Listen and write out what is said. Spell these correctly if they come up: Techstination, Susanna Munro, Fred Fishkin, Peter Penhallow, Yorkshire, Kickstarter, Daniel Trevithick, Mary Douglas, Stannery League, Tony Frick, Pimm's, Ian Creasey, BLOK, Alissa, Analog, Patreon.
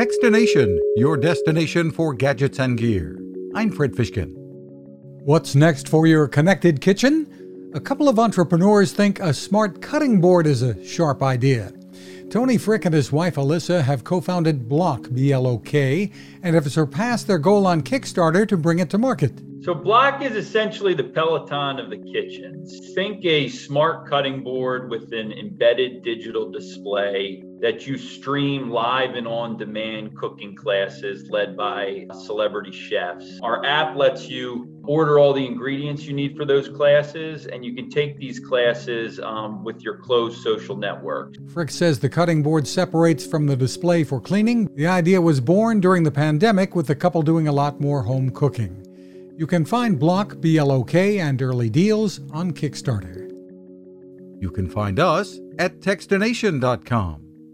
Techstination, your destination for gadgets and gear. I'm Fred Fishkin. What's next for your connected kitchen? A couple of entrepreneurs think a smart cutting board is a sharp idea. Tony Frick and his wife Alissa have co-founded BLOK, B-L-O-K, and have surpassed their goal on Kickstarter to bring it to market. So BLOK is essentially the Peloton of the kitchen. Think a smart cutting board with an embedded digital display that you stream live and on-demand cooking classes led by celebrity chefs. Our app lets you order all the ingredients you need for those classes, and you can take these classes with your closed social network. Frick says the cutting board separates from the display for cleaning. The idea was born during the pandemic with the couple doing a lot more home cooking. You can find BLOK, B-L-O-K, and early deals on Kickstarter. You can find us at Techstination.com.